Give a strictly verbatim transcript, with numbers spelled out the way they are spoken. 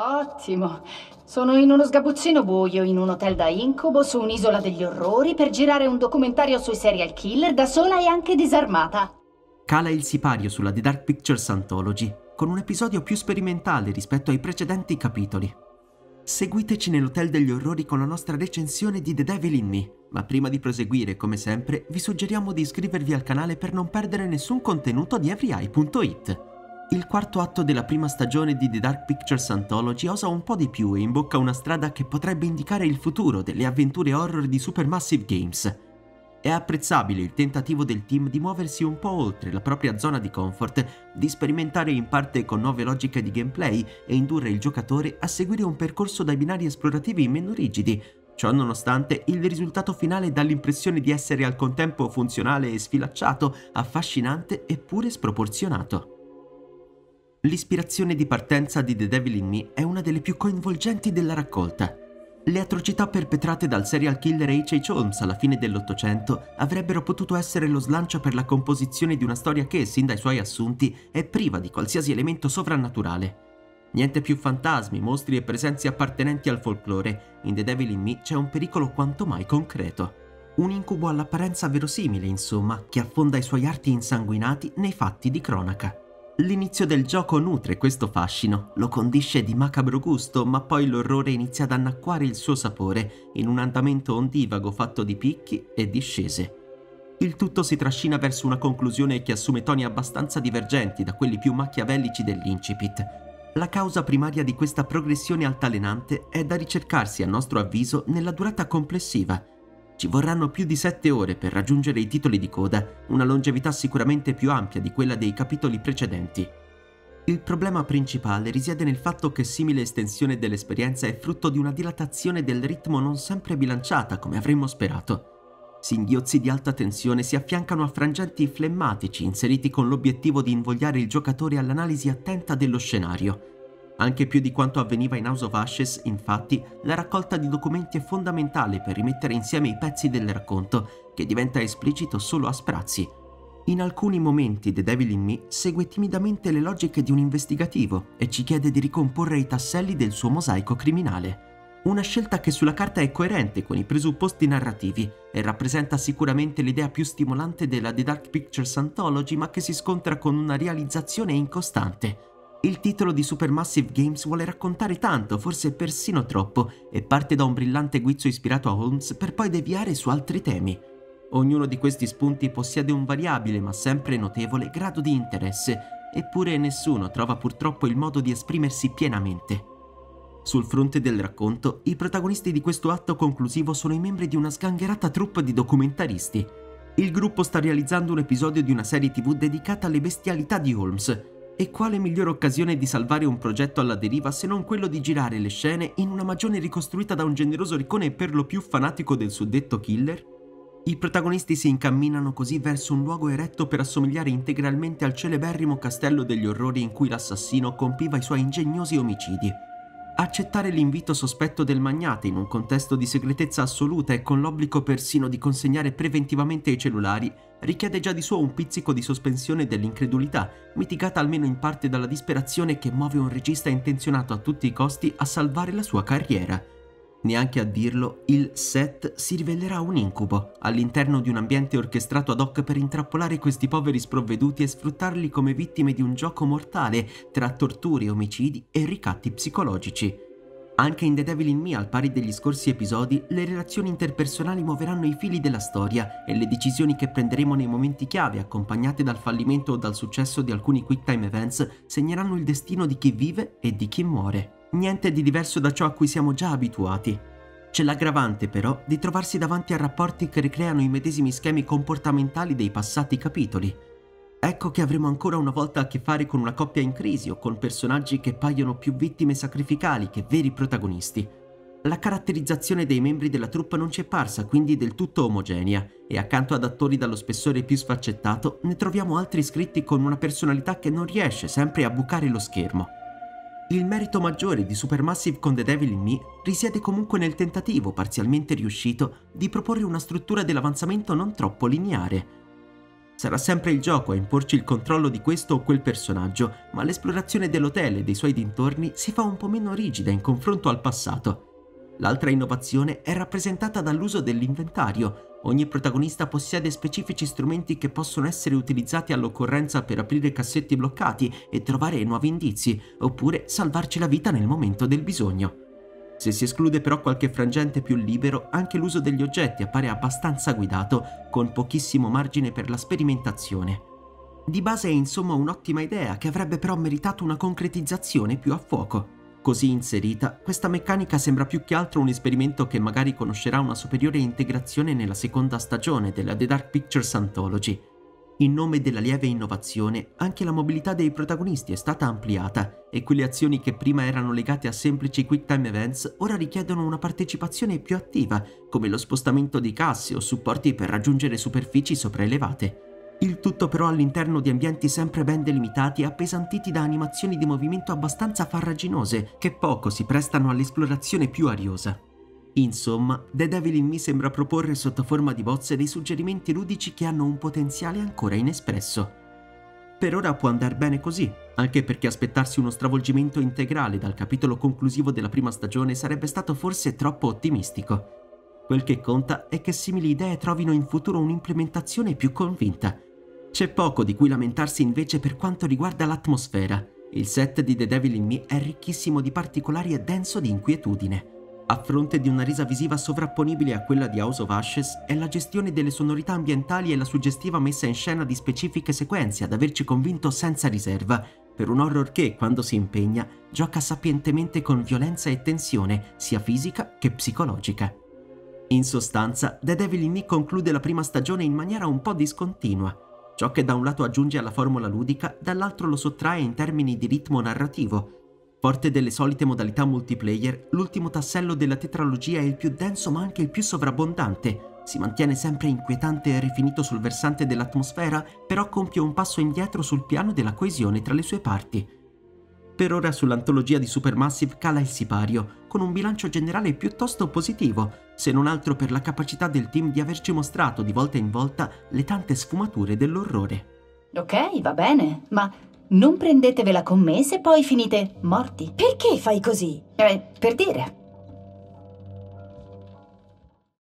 Ottimo. Sono in uno sgabuzzino buio, in un hotel da incubo, su un'isola degli orrori, per girare un documentario sui serial killer da sola e anche disarmata. Cala il sipario sulla The Dark Pictures Anthology, con un episodio più sperimentale rispetto ai precedenti capitoli. Seguiteci nell'Hotel degli Orrori con la nostra recensione di The Devil in Me, ma prima di proseguire, come sempre, vi suggeriamo di iscrivervi al canale per non perdere nessun contenuto di EveryEye punto it. Il quarto atto della prima stagione di The Dark Pictures Anthology osa un po' di più e imbocca una strada che potrebbe indicare il futuro delle avventure horror di Supermassive Games. È apprezzabile il tentativo del team di muoversi un po' oltre la propria zona di comfort, di sperimentare in parte con nuove logiche di gameplay e indurre il giocatore a seguire un percorso dai binari esplorativi meno rigidi. Ciò nonostante, il risultato finale dà l'impressione di essere al contempo funzionale e sfilacciato, affascinante eppure sproporzionato. L'ispirazione di partenza di The Devil in Me è una delle più coinvolgenti della raccolta. Le atrocità perpetrate dal serial killer H H Holmes alla fine dell'Ottocento avrebbero potuto essere lo slancio per la composizione di una storia che, sin dai suoi assunti, è priva di qualsiasi elemento sovrannaturale. Niente più fantasmi, mostri e presenze appartenenti al folklore. In The Devil in Me c'è un pericolo quanto mai concreto. Un incubo all'apparenza verosimile, insomma, che affonda i suoi arti insanguinati nei fatti di cronaca. L'inizio del gioco nutre questo fascino, lo condisce di macabro gusto, ma poi l'orrore inizia ad annacquare il suo sapore in un andamento ondivago fatto di picchi e discese. Il tutto si trascina verso una conclusione che assume toni abbastanza divergenti da quelli più machiavellici dell'incipit. La causa primaria di questa progressione altalenante è da ricercarsi, a nostro avviso, nella durata complessiva. Ci vorranno più di sette ore per raggiungere i titoli di coda, una longevità sicuramente più ampia di quella dei capitoli precedenti. Il problema principale risiede nel fatto che simile estensione dell'esperienza è frutto di una dilatazione del ritmo non sempre bilanciata come avremmo sperato. Singhiozzi di alta tensione si affiancano a frangenti flemmatici inseriti con l'obiettivo di invogliare il giocatore all'analisi attenta dello scenario. Anche più di quanto avveniva in House of Ashes, infatti, la raccolta di documenti è fondamentale per rimettere insieme i pezzi del racconto, che diventa esplicito solo a sprazzi. In alcuni momenti The Devil in Me segue timidamente le logiche di un investigativo e ci chiede di ricomporre i tasselli del suo mosaico criminale. Una scelta che sulla carta è coerente con i presupposti narrativi e rappresenta sicuramente l'idea più stimolante della The Dark Pictures Anthology, ma che si scontra con una realizzazione incostante. Il titolo di Supermassive Games vuole raccontare tanto, forse persino troppo, e parte da un brillante guizzo ispirato a Holmes per poi deviare su altri temi. Ognuno di questi spunti possiede un variabile ma sempre notevole grado di interesse, eppure nessuno trova purtroppo il modo di esprimersi pienamente. Sul fronte del racconto, i protagonisti di questo atto conclusivo sono i membri di una sgangherata troupe di documentaristi. Il gruppo sta realizzando un episodio di una serie tivù dedicata alle bestialità di Holmes. E quale migliore occasione di salvare un progetto alla deriva se non quello di girare le scene in una magione ricostruita da un generoso riccone per lo più fanatico del suddetto killer? I protagonisti si incamminano così verso un luogo eretto per assomigliare integralmente al celeberrimo castello degli orrori in cui l'assassino compiva i suoi ingegnosi omicidi. Accettare l'invito sospetto del magnate in un contesto di segretezza assoluta e con l'obbligo persino di consegnare preventivamente i cellulari richiede già di suo un pizzico di sospensione dell'incredulità, mitigata almeno in parte dalla disperazione che muove un regista intenzionato a tutti i costi a salvare la sua carriera. Neanche a dirlo, il set si rivelerà un incubo, all'interno di un ambiente orchestrato ad hoc per intrappolare questi poveri sprovveduti e sfruttarli come vittime di un gioco mortale tra torture, omicidi e ricatti psicologici. Anche in The Devil in Me, al pari degli scorsi episodi, le relazioni interpersonali muoveranno i fili della storia e le decisioni che prenderemo nei momenti chiave, accompagnate dal fallimento o dal successo di alcuni quick time events, segneranno il destino di chi vive e di chi muore. Niente di diverso da ciò a cui siamo già abituati. C'è l'aggravante, però, di trovarsi davanti a rapporti che ricreano i medesimi schemi comportamentali dei passati capitoli. Ecco che avremo ancora una volta a che fare con una coppia in crisi o con personaggi che paiono più vittime sacrificali che veri protagonisti. La caratterizzazione dei membri della troupe non ci è parsa quindi del tutto omogenea e accanto ad attori dallo spessore più sfaccettato ne troviamo altri iscritti con una personalità che non riesce sempre a bucare lo schermo. Il merito maggiore di Supermassive con The Devil in Me risiede comunque nel tentativo, parzialmente riuscito, di proporre una struttura dell'avanzamento non troppo lineare. Sarà sempre il gioco a imporci il controllo di questo o quel personaggio, ma l'esplorazione dell'hotel e dei suoi dintorni si fa un po' meno rigida in confronto al passato. L'altra innovazione è rappresentata dall'uso dell'inventario. Ogni protagonista possiede specifici strumenti che possono essere utilizzati all'occorrenza per aprire cassetti bloccati e trovare nuovi indizi, oppure salvarci la vita nel momento del bisogno. Se si esclude però qualche frangente più libero, anche l'uso degli oggetti appare abbastanza guidato, con pochissimo margine per la sperimentazione. Di base è insomma un'ottima idea che avrebbe però meritato una concretizzazione più a fuoco. Così inserita, questa meccanica sembra più che altro un esperimento che magari conoscerà una superiore integrazione nella seconda stagione della The Dark Pictures Anthology. In nome della lieve innovazione, anche la mobilità dei protagonisti è stata ampliata e quelle azioni che prima erano legate a semplici quick time events ora richiedono una partecipazione più attiva, come lo spostamento di casse o supporti per raggiungere superfici sopraelevate. Il tutto però all'interno di ambienti sempre ben delimitati e appesantiti da animazioni di movimento abbastanza farraginose che poco si prestano all'esplorazione più ariosa. Insomma, The Devil in Me sembra proporre sotto forma di bozze dei suggerimenti ludici che hanno un potenziale ancora inespresso. Per ora può andar bene così, anche perché aspettarsi uno stravolgimento integrale dal capitolo conclusivo della prima stagione sarebbe stato forse troppo ottimistico. Quel che conta è che simili idee trovino in futuro un'implementazione più convinta. C'è poco di cui lamentarsi invece per quanto riguarda l'atmosfera. Il set di The Devil in Me è ricchissimo di particolari e denso di inquietudine. A fronte di una resa visiva sovrapponibile a quella di House of Ashes, è la gestione delle sonorità ambientali e la suggestiva messa in scena di specifiche sequenze ad averci convinto senza riserva, per un horror che, quando si impegna, gioca sapientemente con violenza e tensione, sia fisica che psicologica. In sostanza, The Devil in Me conclude la prima stagione in maniera un po' discontinua. Ciò che da un lato aggiunge alla formula ludica, dall'altro lo sottrae in termini di ritmo narrativo. Forte delle solite modalità multiplayer, l'ultimo tassello della tetralogia è il più denso ma anche il più sovrabbondante. Si mantiene sempre inquietante e rifinito sul versante dell'atmosfera, però compie un passo indietro sul piano della coesione tra le sue parti. Per ora sull'antologia di Supermassive cala il sipario, con un bilancio generale piuttosto positivo, se non altro per la capacità del team di averci mostrato di volta in volta le tante sfumature dell'orrore. Ok, va bene, ma non prendetevela con me se poi finite morti. Perché fai così? Eh, per dire...